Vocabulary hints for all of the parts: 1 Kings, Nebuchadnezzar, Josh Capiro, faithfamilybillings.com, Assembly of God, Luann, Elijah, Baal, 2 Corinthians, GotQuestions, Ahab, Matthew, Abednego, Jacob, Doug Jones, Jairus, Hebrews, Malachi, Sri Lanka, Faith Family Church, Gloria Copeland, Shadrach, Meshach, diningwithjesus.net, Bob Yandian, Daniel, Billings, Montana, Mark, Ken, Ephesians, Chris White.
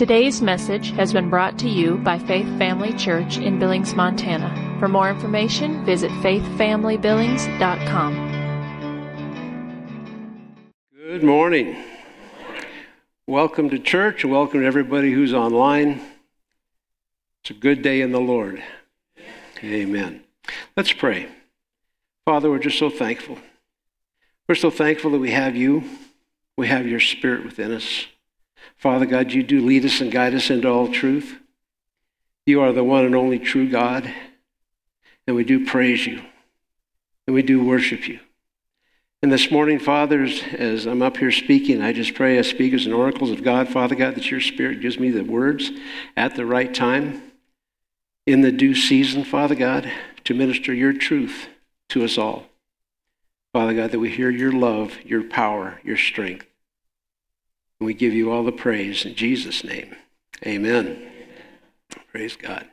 Today's message has been brought to you by Faith Family Church in Billings, Montana. For more information, visit faithfamilybillings.com. Good morning. Welcome to church. Welcome to everybody who's online. It's a good day in the Lord. Amen. Let's pray. Father, we're just so thankful. We're so thankful that we have you. We have your Spirit within us. Father God, you do lead us and guide us into all truth. You are the one and only true God, and we do praise you, and we do worship you. And this morning, Father, as I'm up here speaking, I just pray as speakers and oracles of God, Father God, that your Spirit gives me the words at the right time, in the due season, Father God, to minister your truth to us all. Father God, that we hear your love, your power, your strength. And we give you all the praise in Jesus' name. Amen. Amen. Praise God.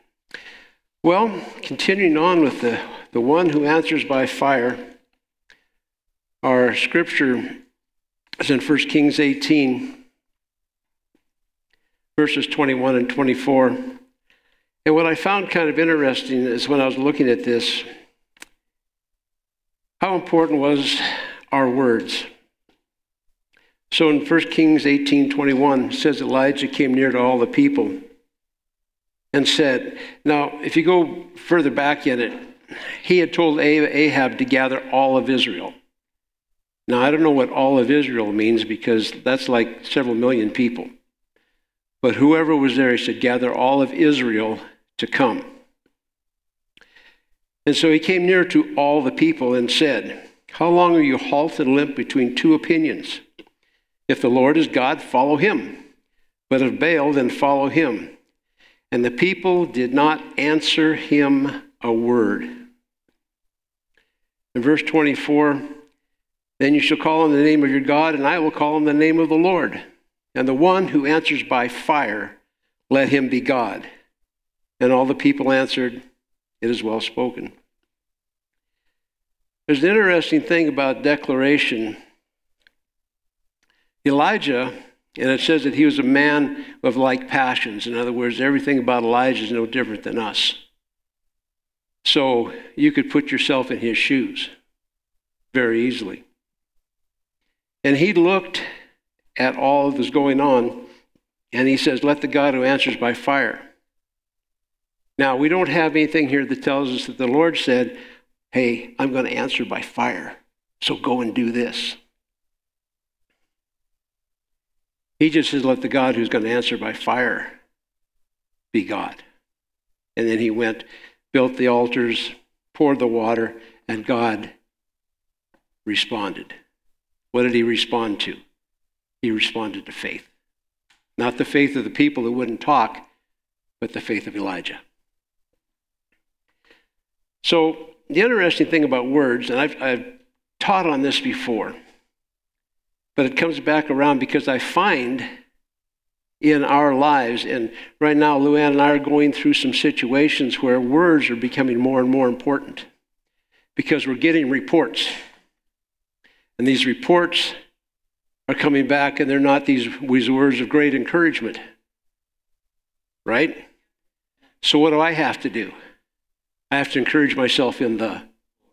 Well, continuing on with the one who answers by fire, our scripture is in 1 Kings 18, verses 21 and 24. And what I found kind of interesting is when I was looking at this, how important was our words. So in 1 Kings 18:21 says, Elijah came near to all the people and said, now if you go further back in it, he had told Ahab to gather all of Israel. Now I don't know what all of Israel means because that's like several million people. But whoever was there, he said, gather all of Israel to come. And so he came near to all the people and said, how long are you halt and limp between two opinions? If the Lord is God, follow him. But if Baal, then follow him. And the people did not answer him a word. In verse 24, then you shall call on the name of your God, and I will call on the name of the Lord. And the one who answers by fire, let him be God. And all the people answered, it is well spoken. There's an interesting thing about declaration. Elijah, and it says that he was a man of like passions. In other words, everything about Elijah is no different than us. So you could put yourself in his shoes very easily. And he looked at all that was going on, and he says, let the God who answers by fire. Now, we don't have anything here that tells us that the Lord said, hey, I'm going to answer by fire, so go and do this. He just says, let the God who's going to answer by fire be God. And then he went, built the altars, poured the water, and God responded. What did he respond to? He responded to faith. Not the faith of the people that wouldn't talk, but the faith of Elijah. So the interesting thing about words, and I've taught on this before, but it comes back around because I find in our lives, and right now Luann and I are going through some situations where words are becoming more and more important because we're getting reports. And these reports are coming back, and they're not these words of great encouragement, right? So what do I have to do? I have to encourage myself in the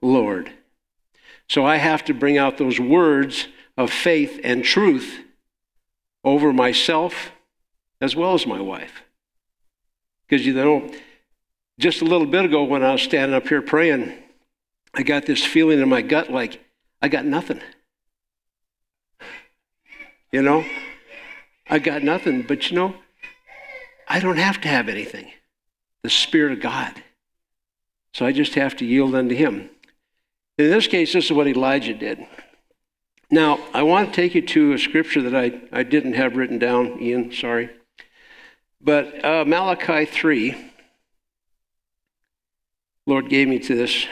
Lord. So I have to bring out those words of faith and truth over myself as well as my wife. Because, you know, just a little bit ago when I was standing up here praying, I got this feeling in my gut like, I got nothing. You know? I got nothing, but you know, I don't have to have anything. The Spirit of God. So I just have to yield unto him. In this case, this is what Elijah did. Now, I want to take you to a scripture that I didn't have written down, Ian, sorry. But Malachi 3, Lord gave me to this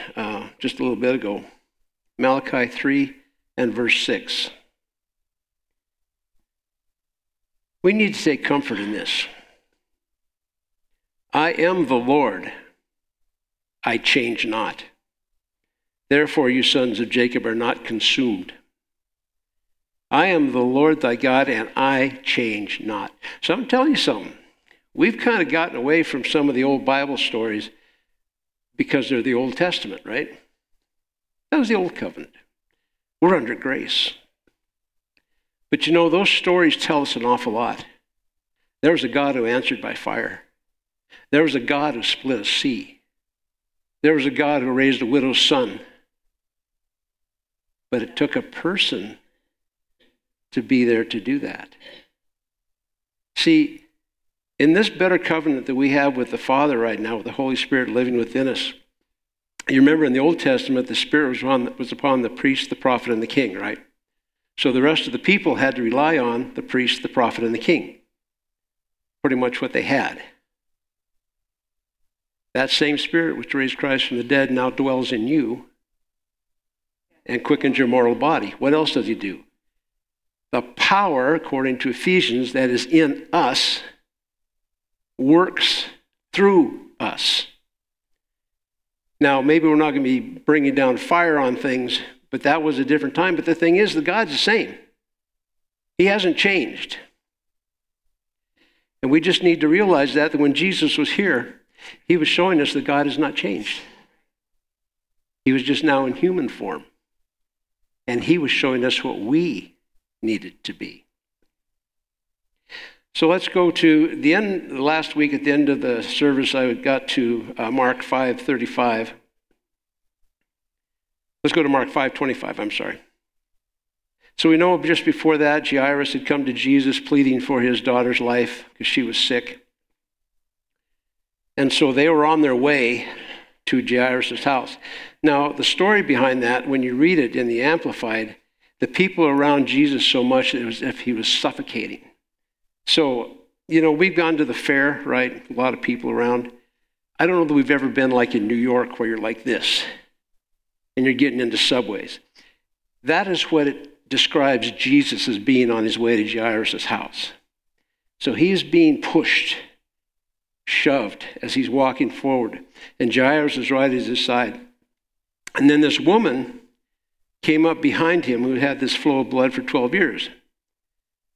just a little bit ago. Malachi 3 and verse 6. We need to take comfort in this. I am the Lord, I change not. Therefore, you sons of Jacob are not consumed. I am the Lord thy God, and I change not. So I'm telling you something. We've kind of gotten away from some of the old Bible stories because they're the Old Testament, right? That was the Old Covenant. We're under grace. But you know, those stories tell us an awful lot. There was a God who answered by fire. There was a God who split a sea. There was a God who raised a widow's son. But it took a person to be there to do that. See, in this better covenant that we have with the Father right now, with the Holy Spirit living within us, you remember in the Old Testament, the Spirit was upon the priest, the prophet, and the king, right? So the rest of the people had to rely on the priest, the prophet, and the king. Pretty much what they had. That same Spirit which raised Christ from the dead now dwells in you and quickens your mortal body. What else does he do? The power, according to Ephesians, that is in us works through us. Now, maybe we're not going to be bringing down fire on things, but that was a different time. But the thing is, the God's the same. He hasn't changed. And we just need to realize that when Jesus was here, he was showing us that God has not changed. He was just now in human form. And he was showing us what we needed to be. So let's go to the end. Last week at the end of the service, I got to Mark 5:35. Let's go to Mark 5:25, I'm sorry. So we know just before that, Jairus had come to Jesus pleading for his daughter's life because she was sick. And so they were on their way to Jairus' house. Now, the story behind that, when you read it in the Amplified, the people around Jesus so much, it was as if he was suffocating. So, you know, we've gone to the fair, right? A lot of people around. I don't know that we've ever been like in New York where you're like this and you're getting into subways. That is what it describes Jesus as being on his way to Jairus' house. So he's being pushed, shoved as he's walking forward. And Jairus is right at his side. And then this woman came up behind him who had this flow of blood for 12 years.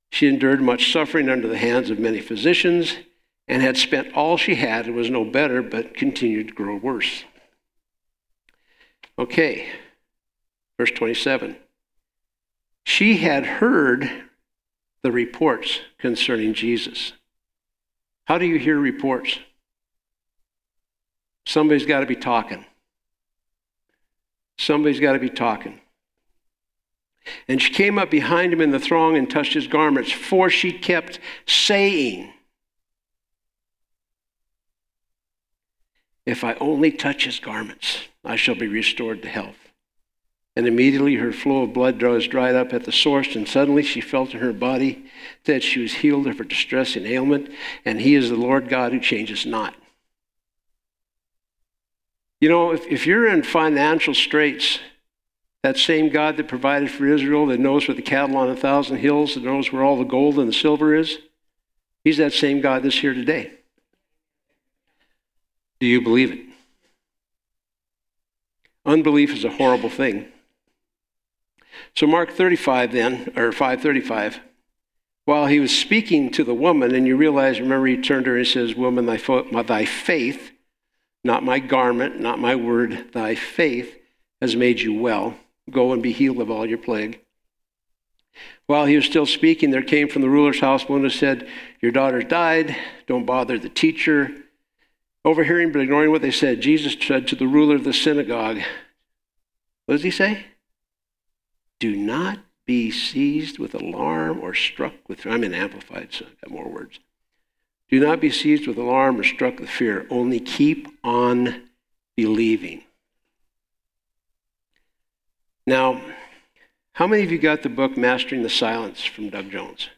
She endured much suffering under the hands of many physicians and had spent all she had and was no better, but continued to grow worse. Okay, verse 27. She had heard the reports concerning Jesus. How do you hear reports? Somebody's got to be talking. Somebody's got to be talking. And she came up behind him in the throng and touched his garments, for she kept saying, "If I only touch his garments, I shall be restored to health." And immediately her flow of blood was dried up at the source, and suddenly she felt in her body that she was healed of her distressing ailment, and he is the Lord God who changes not. You know, if you're in financial straits, that same God that provided for Israel, that knows where the cattle on 1,000 hills, that knows where all the gold and the silver is, he's that same God that's here today. Do you believe it? Unbelief is a horrible thing. So Mark 5:35 then, or 5:35, while he was speaking to the woman, and you realize, remember, he turned to her and says, "Woman, thy faith, not my garment, not my word, thy faith has made you well. Go and be healed of all your plague." While he was still speaking, there came from the ruler's house one who said, "Your daughter died. Don't bother the teacher." Overhearing but ignoring what they said, Jesus said to the ruler of the synagogue, what does he say? "Do not be seized with alarm or struck with fear." I'm in Amplified, so I've got more words. "Do not be seized with alarm or struck with fear. Only keep on believing." Now, how many of you got the book Mastering the Silence from Doug Jones?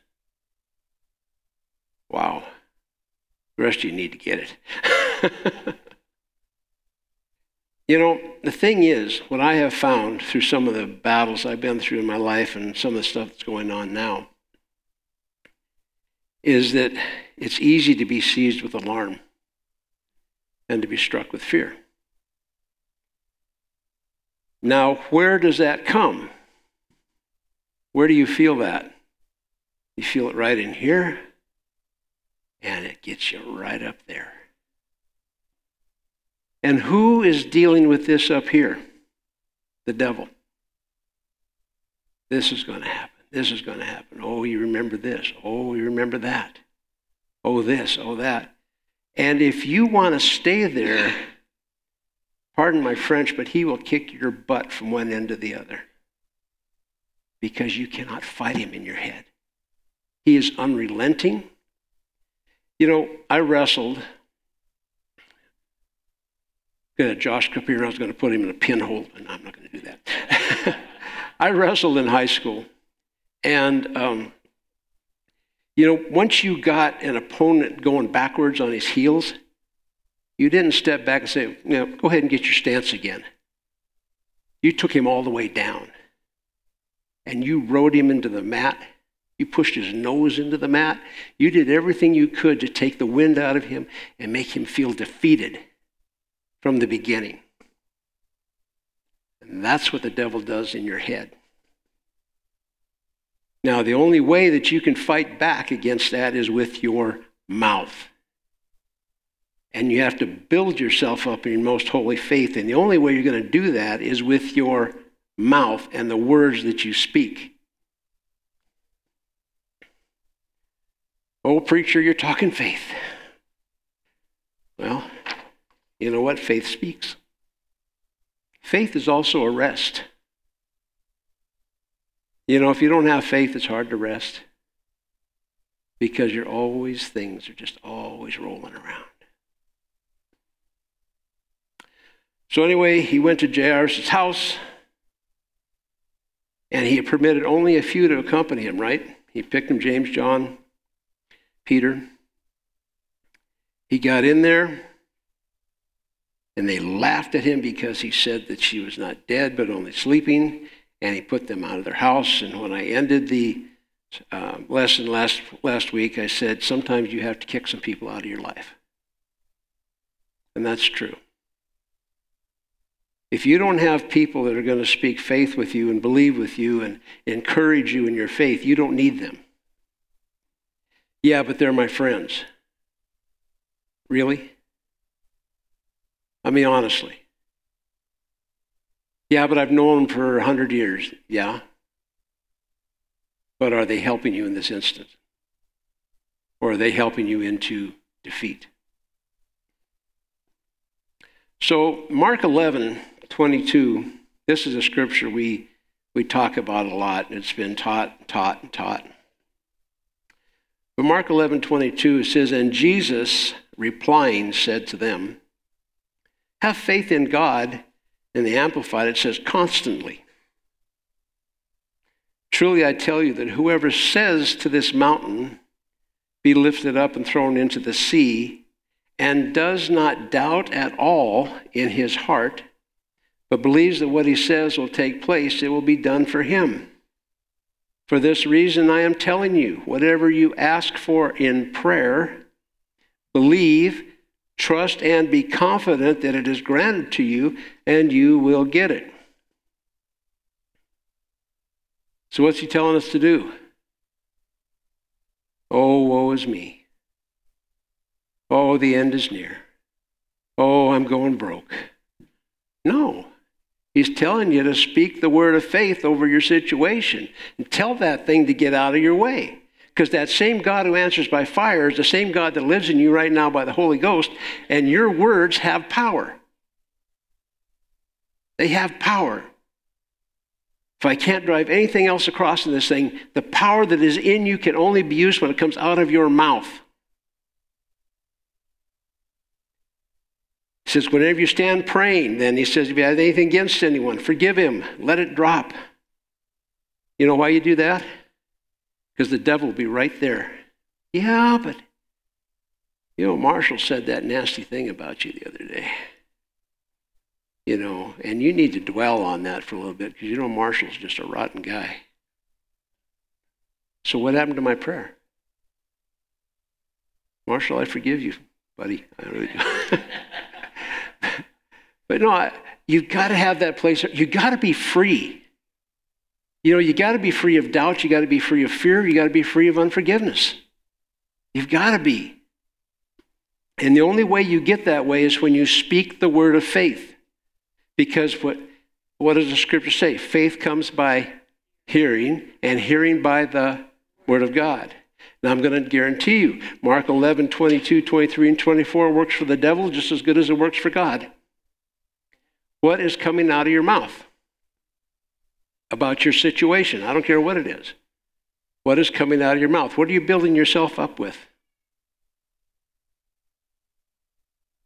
Wow. The rest of you need to get it. You know, the thing is, what I have found through some of the battles I've been through in my life and some of the stuff that's going on now is that it's easy to be seized with alarm and to be struck with fear. Now, where does that come? Where do you feel that? You feel it right in here, and it gets you right up there. And who is dealing with this up here? The devil. This is going to happen. This is going to happen. Oh, you remember this. Oh, you remember that. Oh, this. Oh, that. And if you want to stay there, pardon my French, but he will kick your butt from one end to the other because you cannot fight him in your head. He is unrelenting. You know, I wrestled. Josh Capiro, I was going to put him in a pinhole, but I'm not going to do that. I wrestled in high school. And, once you got an opponent going backwards on his heels, you didn't step back and say, "No, go ahead and get your stance again." You took him all the way down. And you rode him into the mat. You pushed his nose into the mat. You did everything you could to take the wind out of him and make him feel defeated from the beginning. And that's what the devil does in your head. Now, the only way that you can fight back against that is with your mouth. And you have to build yourself up in your most holy faith. And the only way you're going to do that is with your mouth and the words that you speak. "Oh, preacher, you're talking faith." Well, you know what? Faith speaks. Faith is also a rest. You know, if you don't have faith, it's hard to rest because things are just always rolling around. So anyway, he went to Jairus' house, and he permitted only a few to accompany him, right? He picked him, James, John, Peter. He got in there, and they laughed at him because he said that she was not dead but only sleeping. And he put them out of their house. And when I ended the lesson last week, I said, sometimes you have to kick some people out of your life. And that's true. If you don't have people that are going to speak faith with you and believe with you and encourage you in your faith, you don't need them. Yeah, but they're my friends. Really? I mean, honestly. Yeah, but I've known them for 100 years. Yeah. But are they helping you in this instance? Or are they helping you into defeat? So Mark 11:22, this is a scripture we talk about a lot. It's been taught. But Mark 11:22 says, "And Jesus, replying, said to them, 'Have faith in God.'" In the Amplified, it says, "Constantly. Truly I tell you that whoever says to this mountain, 'Be lifted up and thrown into the sea,' and does not doubt at all in his heart, but believes that what he says will take place, it will be done for him. For this reason I am telling you, whatever you ask for in prayer, believe, trust, and be confident that it is granted to you, and you will get it." So what's he telling us to do? Oh, woe is me. Oh, the end is near. Oh, I'm going broke. No. He's telling you to speak the word of faith over your situation and tell that thing to get out of your way. Because that same God who answers by fire is the same God that lives in you right now by the Holy Ghost, and your words have power. They have power. If I can't drive anything else across in this thing, the power that is in you can only be used when it comes out of your mouth. He says, whenever you stand praying, then he says, if you have anything against anyone, forgive him, let it drop. You know why you do that? Because the devil will be right there. Yeah, but, Marshall said that nasty thing about you the other day. And you need to dwell on that for a little bit because, Marshall's just a rotten guy. So what happened to my prayer? Marshall, I forgive you, buddy. I really do. But no, you've got to have that place. You've got to be free. You know, you got to be free of doubt. You got to be free of fear. You got to be free of unforgiveness. You've got to be. And the only way you get that way is when you speak the word of faith. Because what does the scripture say? Faith comes by hearing, and hearing by the word of God. Now, I'm going to guarantee you, Mark 11, 22, 23, and 24 works for the devil just as good as it works for God. What is coming out of your mouth about your situation? I don't care what it is. What is coming out of your mouth? What are you building yourself up with?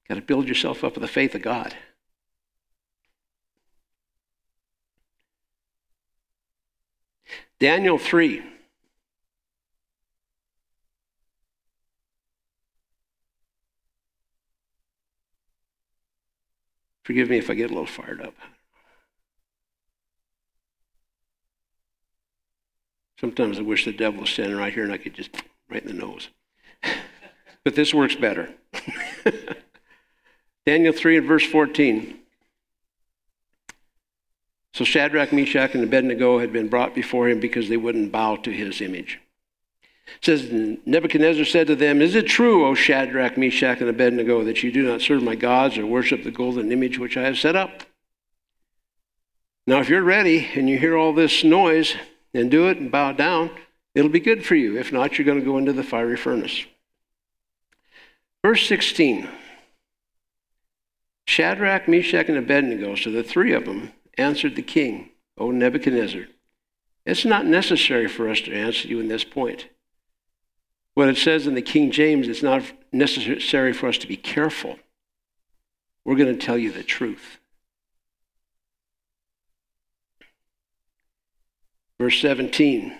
Got to build yourself up with the faith of God. Daniel 3. Forgive me if I get a little fired up. Sometimes I wish the devil was standing right here and I could just right in the nose. But this works better. Daniel 3 and verse 14. So Shadrach, Meshach, and Abednego had been brought before him because they wouldn't bow to his image. It says, Nebuchadnezzar said to them, "Is it true, O Shadrach, Meshach, and Abednego, that you do not serve my gods or worship the golden image which I have set up? Now, if you're ready and you hear all this noise and do it and bow down, it'll be good for you. If not, you're going to go into the fiery furnace." Verse 16. Shadrach, Meshach, and Abednego, so the three of them, answered the king, "O Nebuchadnezzar, it's not necessary for us to answer you in this point." What it says in the King James, it's not necessary for us to be careful. We're going to tell you the truth. Verse 17,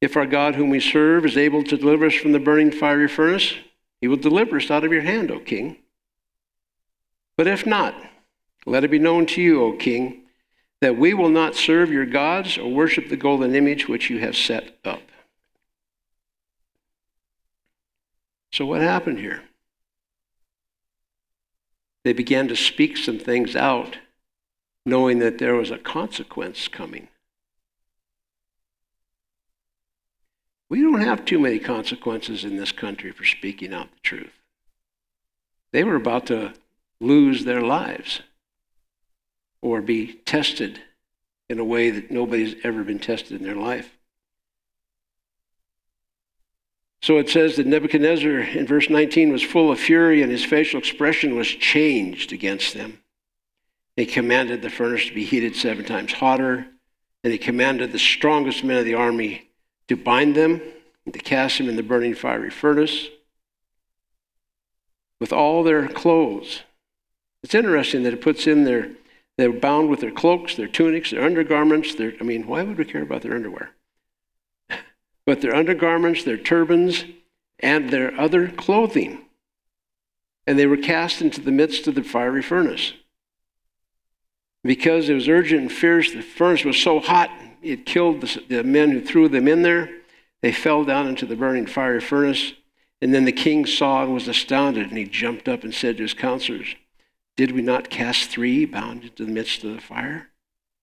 "If our God whom we serve is able to deliver us from the burning fiery furnace, he will deliver us out of your hand, O king. But if not, let it be known to you, O king, that we will not serve your gods or worship the golden image which you have set up." So what happened here? They began to speak some things out, knowing that there was a consequence coming. We don't have too many consequences in this country for speaking out the truth. They were about to lose their lives or be tested in a way that nobody's ever been tested in their life. So it says that Nebuchadnezzar, in verse 19, was full of fury, and his facial expression was changed against them. He commanded the furnace to be heated 7 times hotter, and he commanded the strongest men of the army to bind them and to cast them in the burning fiery furnace with all their clothes. It's interesting that it puts in there, they're bound with their cloaks, their tunics, their undergarments. Why would we care about their underwear? But their undergarments, their turbans, and their other clothing. And they were cast into the midst of the fiery furnace. Because it was urgent and fierce, the furnace was so hot, it killed the men who threw them in there. They fell down into the burning fiery furnace. And then the king saw and was astounded, and he jumped up and said to his counselors, "Did we not cast 3 bound into the midst of the fire?"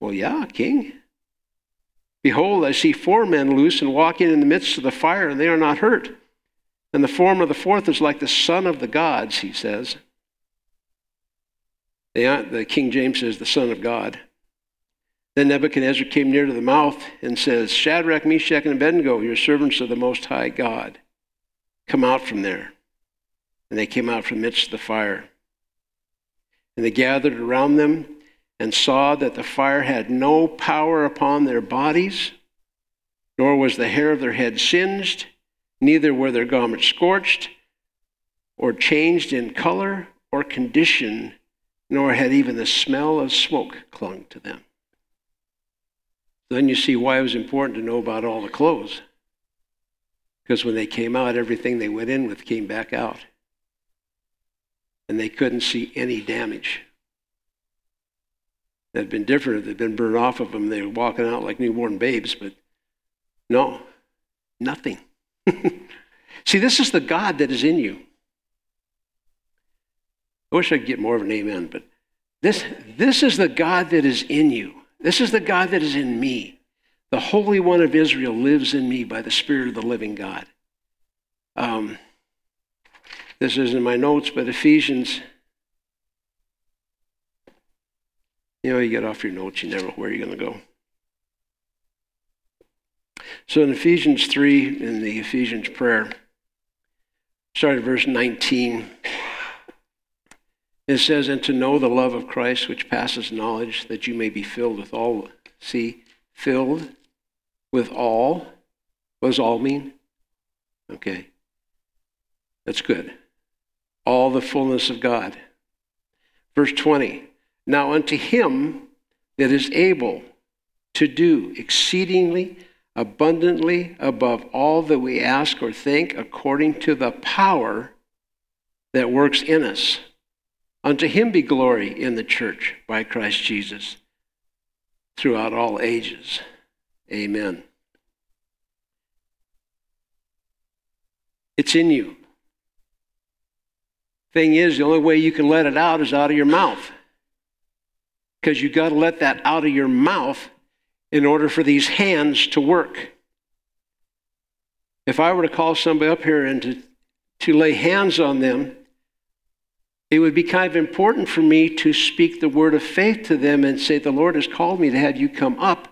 "Well, yeah, king." "Behold, I see 4 men loose and walking in the midst of the fire, and they are not hurt. And the form of the 4th is like the son of the gods," he says. The King James says, "the son of God." Then Nebuchadnezzar came near to the mouth and says, "Shadrach, Meshach, and Abednego, your servants of the Most High God, come out from there." And they came out from the midst of the fire. And they gathered around them and saw that the fire had no power upon their bodies, nor was the hair of their head singed, neither were their garments scorched, or changed in color or condition, nor had even the smell of smoke clung to them. Then you see why it was important to know about all the clothes. Because when they came out, everything they went in with came back out. And they couldn't see any damage. That'd been different if they'd been burned off of them. They were walking out like newborn babes, but no, nothing. See, this is the God that is in you. I wish I could get more of an amen, but this is the God that is in you. This is the God that is in me. The Holy One of Israel lives in me by the Spirit of the living God. This is in my notes, but Ephesians. You know, you get off your notes, you never know where you're going to go. So in Ephesians 3, in the Ephesians prayer, starting at verse 19, it says, "And to know the love of Christ which passes knowledge, that you may be filled with all." See, filled with all. What does all mean? Okay. That's good. All the fullness of God. Verse 20, "Now unto him that is able to do exceedingly abundantly above all that we ask or think, according to the power that works in us. Unto him be glory in the church by Christ Jesus throughout all ages. Amen." It's in you. Thing is, the only way you can let it out is out of your mouth. Because you've got to let that out of your mouth in order for these hands to work. If I were to call somebody up here and to lay hands on them, it would be kind of important for me to speak the word of faith to them and say, "The Lord has called me to have you come up,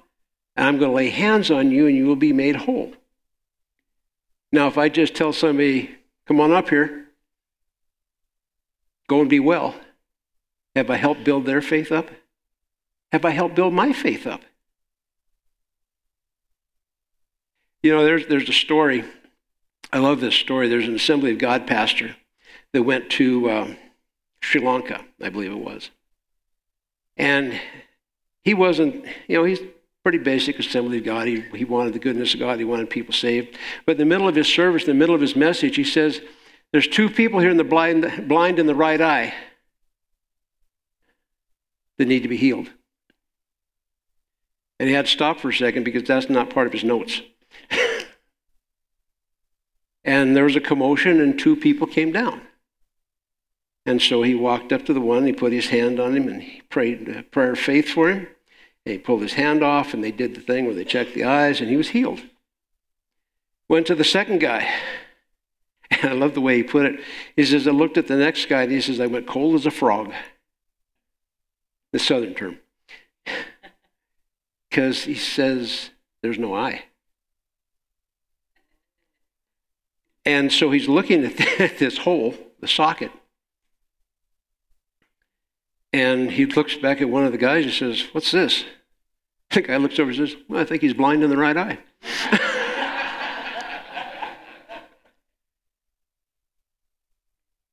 and I'm going to lay hands on you, and you will be made whole." Now, if I just tell somebody, "Come on up here, go and be well," have I helped build their faith up? Have I helped build my faith up? You know, there's a story. I love this story. There's an Assembly of God pastor that went to Sri Lanka, I believe it was. And he wasn't, you know, he's pretty basic Assembly of God. He wanted the goodness of God. He wanted people saved. But in the middle of his service, in the middle of his message, he says, "There's two people here in the blind in the right eye that need to be healed." And he had to stop for a second because that's not part of his notes. And there was a commotion, and two people came down. And so he walked up to the one, he put his hand on him, and he prayed a prayer of faith for him. And he pulled his hand off, and they did the thing where they checked the eyes, and he was healed. Went to the second guy. And I love the way he put it. He says, "I looked at the next guy," and he says, "I went cold as a frog." The southern term. Because he says, "There's no eye." And so he's looking at this hole, the socket. And he looks back at one of the guys and says, "What's this?" The guy looks over and says, "Well, I think he's blind in the right eye."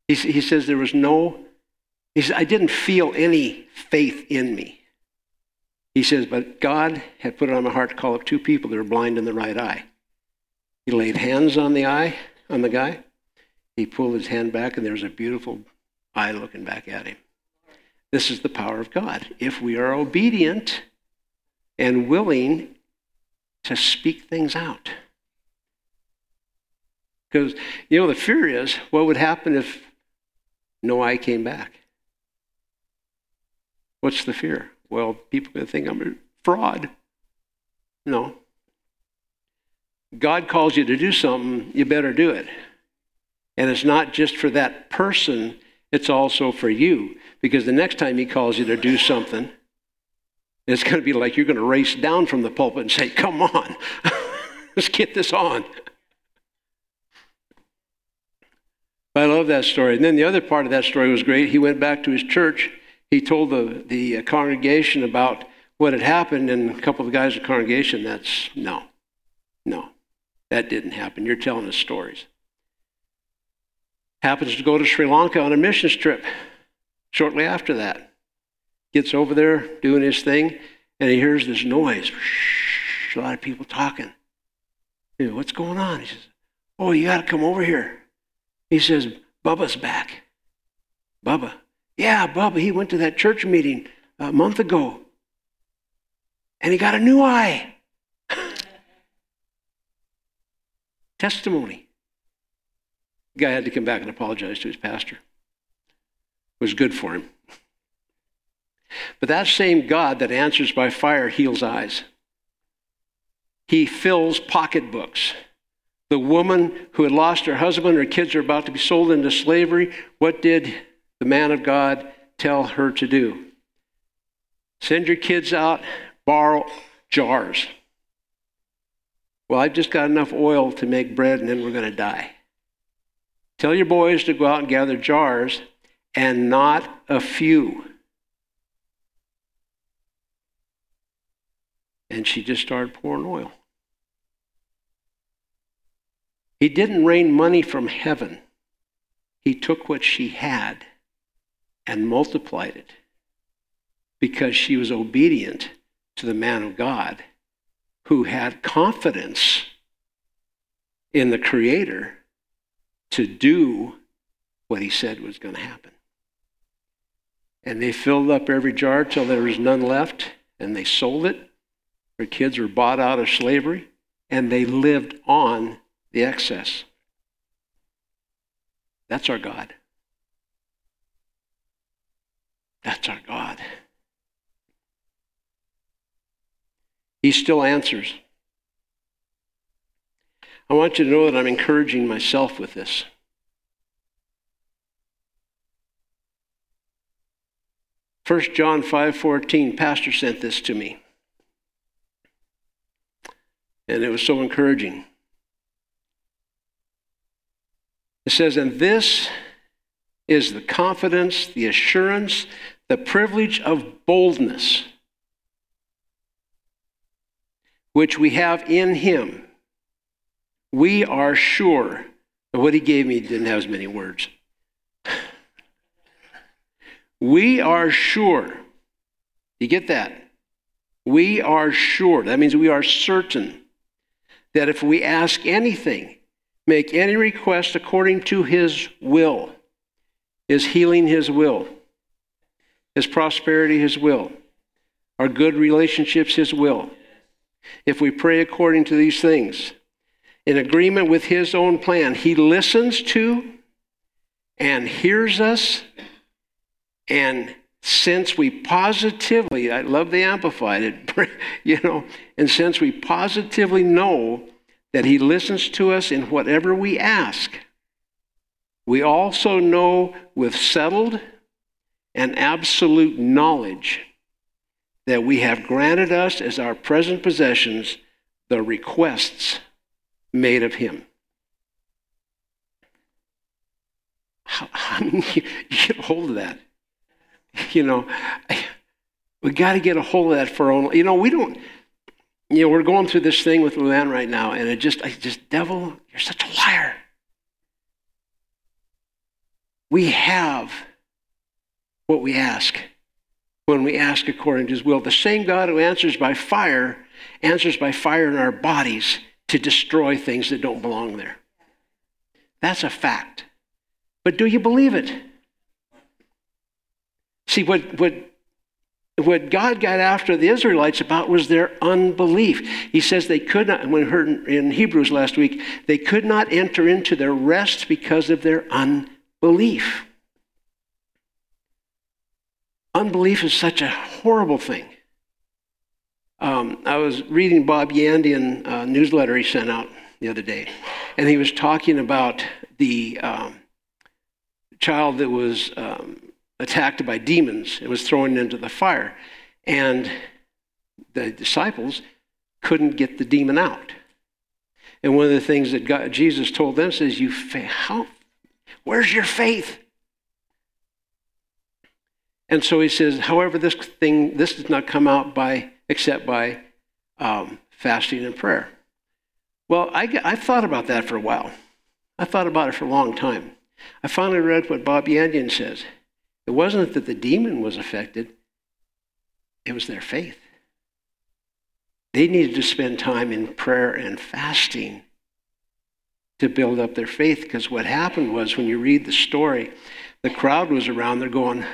He says, "There was no," he says, "I didn't feel any faith in me." He says, "But God had put it on my heart to call up two people that were blind in the right eye." He laid hands on the eye, on the guy. He pulled his hand back, and there was a beautiful eye looking back at him. This is the power of God. If we are obedient and willing to speak things out. Because, you know, the fear is, what would happen if no eye came back? What's the fear? Well, people are going to think I'm a fraud. No. God calls you to do something, you better do it. And it's not just for that person, it's also for you. Because the next time he calls you to do something, it's going to be like you're going to race down from the pulpit and say, "Come on, let's get this on." But I love that story. And then the other part of that story was great. He went back to his church. He told the congregation about what had happened, and a couple of guys in the congregation, "That's, no, that didn't happen. You're telling us stories." Happens to go to Sri Lanka on a missions trip shortly after that. Gets over there, doing his thing, and he hears this noise. Shh, a lot of people talking. "Hey, what's going on?" He says, "Oh, you got to come over here." He says, "Bubba's back." "Bubba?" "Yeah, Bubba. He went to that church meeting a month ago. And he got a new eye." Testimony. The guy had to come back and apologize to his pastor. It was good for him. But that same God that answers by fire heals eyes. He fills pocketbooks. The woman who had lost her husband, her kids are about to be sold into slavery. What did the man of God tell her to do? Send your kids out, borrow jars. Well, I've just got enough oil to make bread and then we're going to die. Tell your boys to go out and gather jars, and not a few. And she just started pouring oil. He didn't rain money from heaven. He took what she had and multiplied it because she was obedient to the man of God who had confidence in the Creator to do what he said was going to happen. And they filled up every jar till there was none left, and they sold it. Her kids were bought out of slavery, and they lived on the excess. That's our God. That's our God. He still answers. I want you to know that I'm encouraging myself with this. First John 5:14, Pastor sent this to me. And it was so encouraging. It says, and this is the confidence, the assurance, the privilege of boldness, which we have in him. We are sure. And what he gave me didn't have as many words. We are sure. You get that? We are sure. That means we are certain that if we ask anything, make any request according to his will, his healing, his will, his prosperity, his will, our good relationships, his will. If we pray according to these things, in agreement with his own plan, he listens to and hears us. And since we positively, I love the Amplified, it, and since we positively know that he listens to us in whatever we ask, we also know with settled and absolute knowledge that we have granted us as our present possessions the requests made of him. How do you get a hold of that? We got to get a hold of that for our own. We don't. We're going through this thing with Luann right now, and I just, devil, you're such a liar. We have what we ask when we ask according to his will. The same God who answers by fire in our bodies to destroy things that don't belong there. That's a fact. But do you believe it? See, what God got after the Israelites about was their unbelief. He says they could not, when we heard in Hebrews last week, they could not enter into their rest because of their unbelief. Unbelief is such a horrible thing. I was reading Bob Yandian newsletter he sent out the other day, and he was talking about the child that was attacked by demons and was thrown into the fire. And the disciples couldn't get the demon out. And one of the things that Jesus told them says, where's your faith? And so he says, however, this does not come out except by fasting and prayer. Well, I've thought about that for a while. I thought about it for a long time. I finally read what Bob Yandian says. It wasn't that the demon was affected. It was their faith. They needed to spend time in prayer and fasting to build up their faith, because what happened was, when you read the story, the crowd was around there going,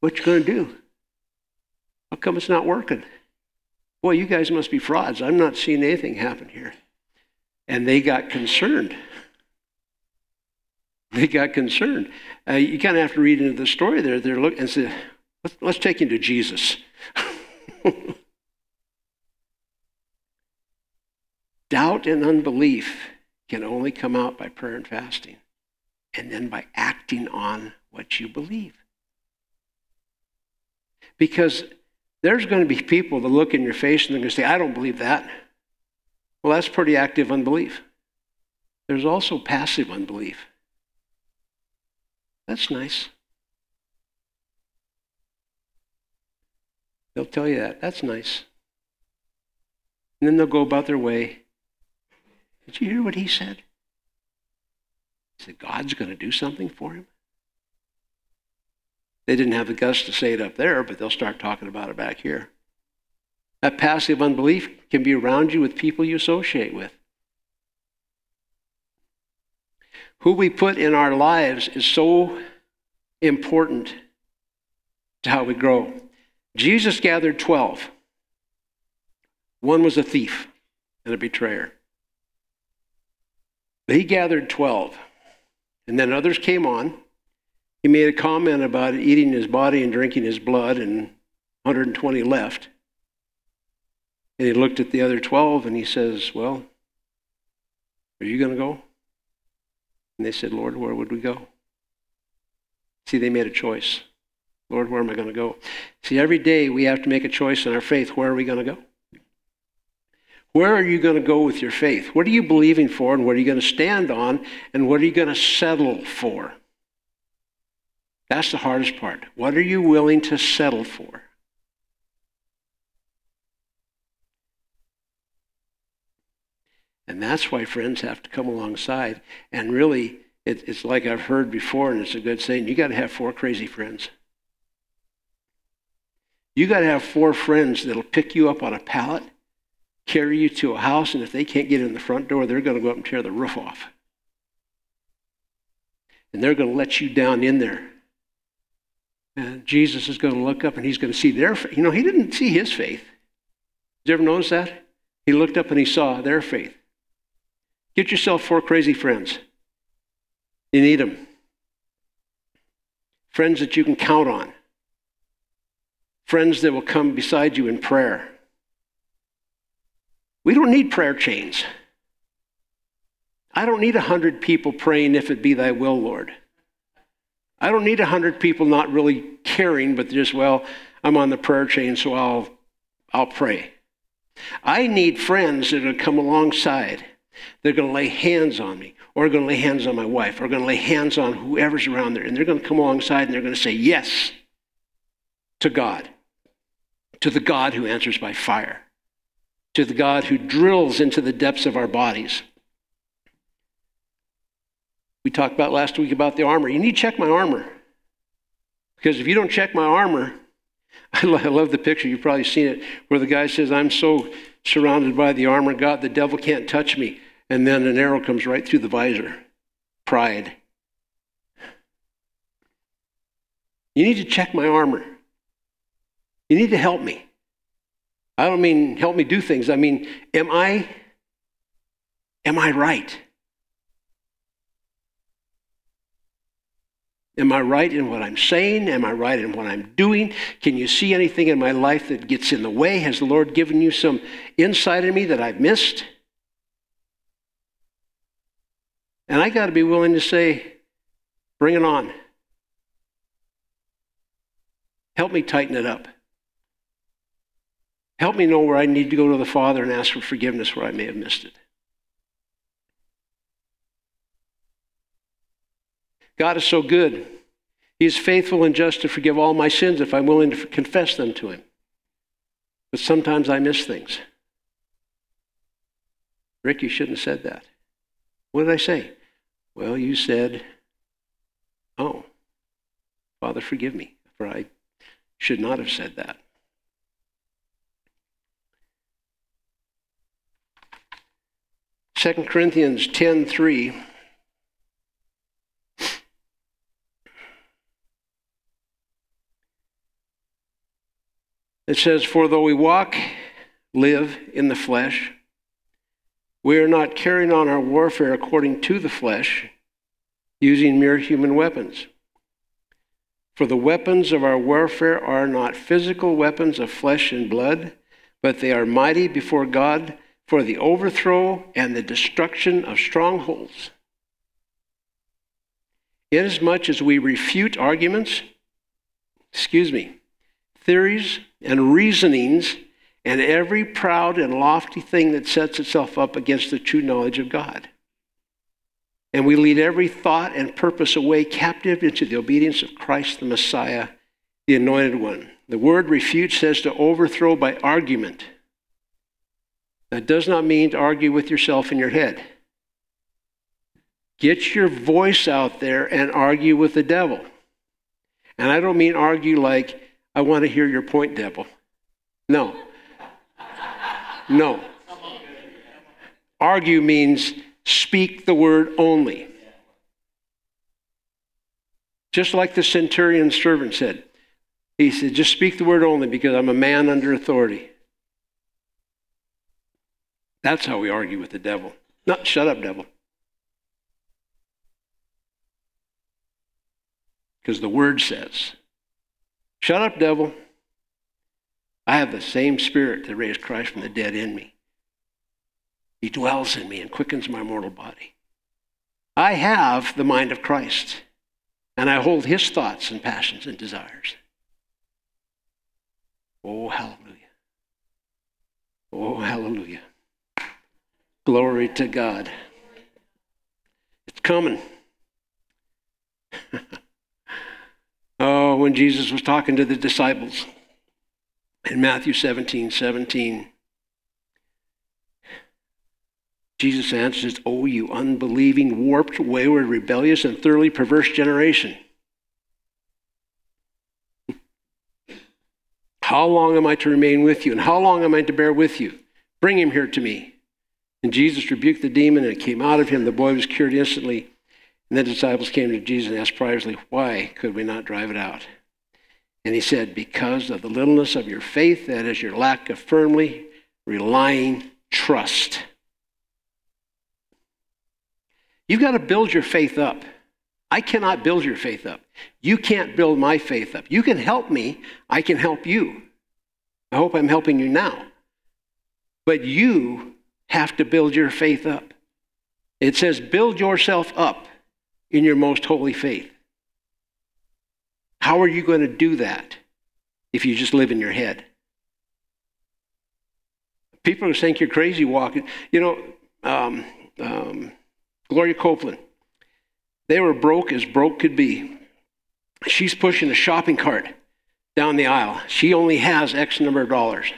what you going to do? How come it's not working? Boy, you guys must be frauds. I'm not seeing anything happen here. And they got concerned. They got concerned. You kind of have to read into the story there. They're looking and say, let's take him to Jesus. Doubt and unbelief can only come out by prayer and fasting, and then by acting on what you believe. Because there's going to be people that look in your face and they're going to say, I don't believe that. Well, that's pretty active unbelief. There's also passive unbelief. That's nice. They'll tell you that. That's nice. And then they'll go about their way. Did you hear what he said? He said, God's going to do something for him. They didn't have the guts to say it up there, but they'll start talking about it back here. That passive unbelief can be around you with people you associate with. Who we put in our lives is so important to how we grow. Jesus gathered 12. One was a thief and a betrayer. But he gathered 12. And then others came on. He made a comment about eating his body and drinking his blood, and 120 left. And he looked at the other 12 and he says, well, are you going to go? And they said, Lord, where would we go? See, they made a choice. Lord, where am I going to go? See, every day we have to make a choice in our faith. Where are we going to go? Where are you going to go with your faith? What are you believing for, and what are you going to stand on, and what are you going to settle for? That's the hardest part. What are you willing to settle for? And that's why friends have to come alongside. And really, it's like I've heard before, and it's a good saying, you got to have 4 crazy friends. You got to have 4 friends that'll pick you up on a pallet, carry you to a house, and if they can't get in the front door, they're going to go up and tear the roof off. And they're going to let you down in there. And Jesus is going to look up, and he's going to see their faith. You know, he didn't see his faith. Did you ever notice that? He looked up and he saw their faith. Get yourself 4 crazy friends. You need them. Friends that you can count on. Friends that will come beside you in prayer. We don't need prayer chains. I don't need 100 people praying, if it be thy will, Lord. I don't need 100 people not really caring, but just, well, I'm on the prayer chain, so I'll pray. I need friends that are going to come alongside. They're going to lay hands on me, or going to lay hands on my wife, or going to lay hands on whoever's around there, and they're going to come alongside, and they're going to say yes to God, to the God who answers by fire, to the God who drills into the depths of our bodies. We talked about last week about the armor. You need to check my armor. Because if you don't check my armor, I love the picture, you've probably seen it, where the guy says, I'm so surrounded by the armor of God, the devil can't touch me. And then an arrow comes right through the visor. Pride. You need to check my armor. You need to help me. I don't mean help me do things. I mean, am I right? Am I right in what I'm saying? Am I right in what I'm doing? Can you see anything in my life that gets in the way? Has the Lord given you some insight in me that I've missed? And I got to be willing to say, bring it on. Help me tighten it up. Help me know where I need to go to the Father and ask for forgiveness where I may have missed it. God is so good. He is faithful and just to forgive all my sins if I'm willing to confess them to him. But sometimes I miss things. Rick, you shouldn't have said that. What did I say? Well, you said, oh, Father, forgive me, for I should not have said that. Second Corinthians 10:3. It says, for though we live in the flesh, we are not carrying on our warfare according to the flesh, using mere human weapons. For the weapons of our warfare are not physical weapons of flesh and blood, but they are mighty before God for the overthrow and the destruction of strongholds. Inasmuch as we refute arguments, theories and reasonings, and every proud and lofty thing that sets itself up against the true knowledge of God. And we lead every thought and purpose away captive into the obedience of Christ the Messiah, the Anointed One. The word refute says to overthrow by argument. That does not mean to argue with yourself in your head. Get your voice out there and argue with the devil. And I don't mean argue like, I want to hear your point, devil. No. Argue means speak the word only. Just like the centurion's servant said. He said, just speak the word only because I'm a man under authority. That's how we argue with the devil. Not, shut up, devil. Because the word says, shut up, devil. I have the same spirit that raised Christ from the dead in me. He dwells in me and quickens my mortal body. I have the mind of Christ, and I hold his thoughts and passions and desires. Oh, hallelujah. Oh, hallelujah. Glory to God. It's coming. Oh, when Jesus was talking to the disciples in Matthew 17:17, Jesus answers, "Oh, you unbelieving, warped, wayward, rebellious, and thoroughly perverse generation. How long am I to remain with you? And how long am I to bear with you? Bring him here to me." And Jesus rebuked the demon, and it came out of him. The boy was cured instantly. And the disciples came to Jesus and asked privately, "Why could we not drive it out?" And he said, "Because of the littleness of your faith, that is your lack of firmly relying trust." You've got to build your faith up. I cannot build your faith up. You can't build my faith up. You can help me. I can help you. I hope I'm helping you now. But you have to build your faith up. It says, build yourself up in your most holy faith. How are you going to do that if you just live in your head? People think you're crazy walking. You know, Gloria Copeland, they were broke as broke could be. She's pushing a shopping cart down the aisle. She only has X number of dollars.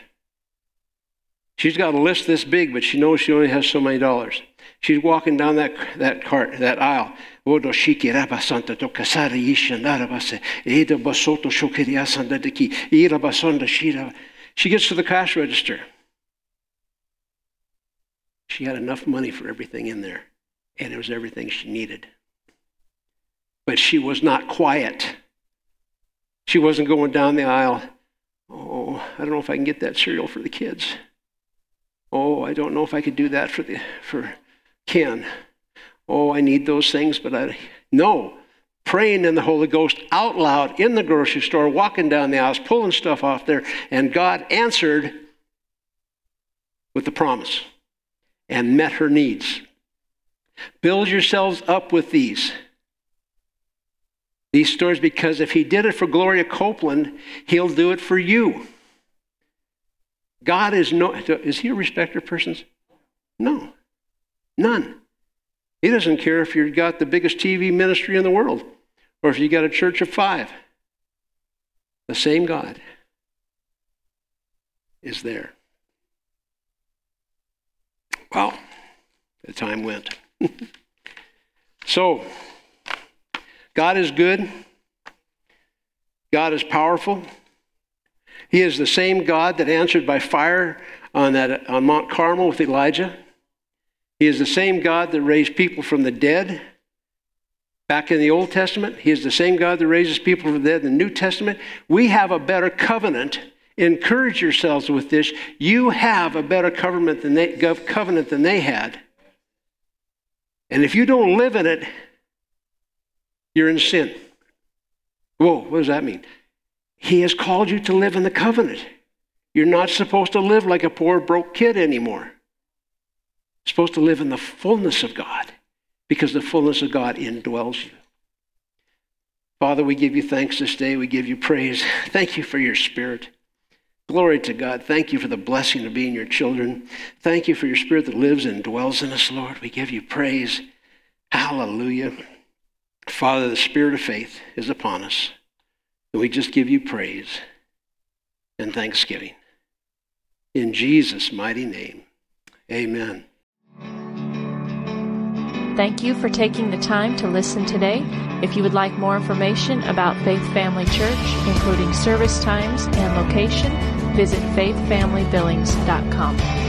She's got a list this big, but she knows she only has so many dollars. She's walking down that cart, that aisle. She gets to the cash register. She had enough money for everything in there. And it was everything she needed. But she was not quiet. She wasn't going down the aisle. Oh, I don't know if I can get that cereal for the kids. Oh, I don't know if I could do that for Ken. Oh, I need those things, but I... No. Praying in the Holy Ghost out loud in the grocery store, walking down the aisles, pulling stuff off there, and God answered with the promise and met her needs. Build yourselves up with these stories, because if he did it for Gloria Copeland, he'll do it for you. God is he a respecter of persons? No, none. He doesn't care if you've got the biggest TV ministry in the world or if you got a church of 5. The same God is there. Wow, the time went. So, God is good. God is powerful. He is the same God that answered by fire on Mount Carmel with Elijah. He is the same God that raised people from the dead back in the Old Testament. He is the same God that raises people from the dead in the New Testament. We have a better covenant. Encourage yourselves with this. You have a better covenant than they had. And if you don't live in it, you're in sin. Whoa, what does that mean? He has called you to live in the covenant. You're not supposed to live like a poor, broke kid anymore. We're supposed to live in the fullness of God because the fullness of God indwells you. Father, we give you thanks this day. We give you praise. Thank you for your Spirit. Glory to God. Thank you for the blessing of being your children. Thank you for your Spirit that lives and dwells in us, Lord. We give you praise. Hallelujah. Father, the Spirit of faith is upon us. And we just give you praise and thanksgiving. In Jesus' mighty name, amen. Thank you for taking the time to listen today. If you would like more information about Faith Family Church, including service times and location, visit faithfamilybillings.com.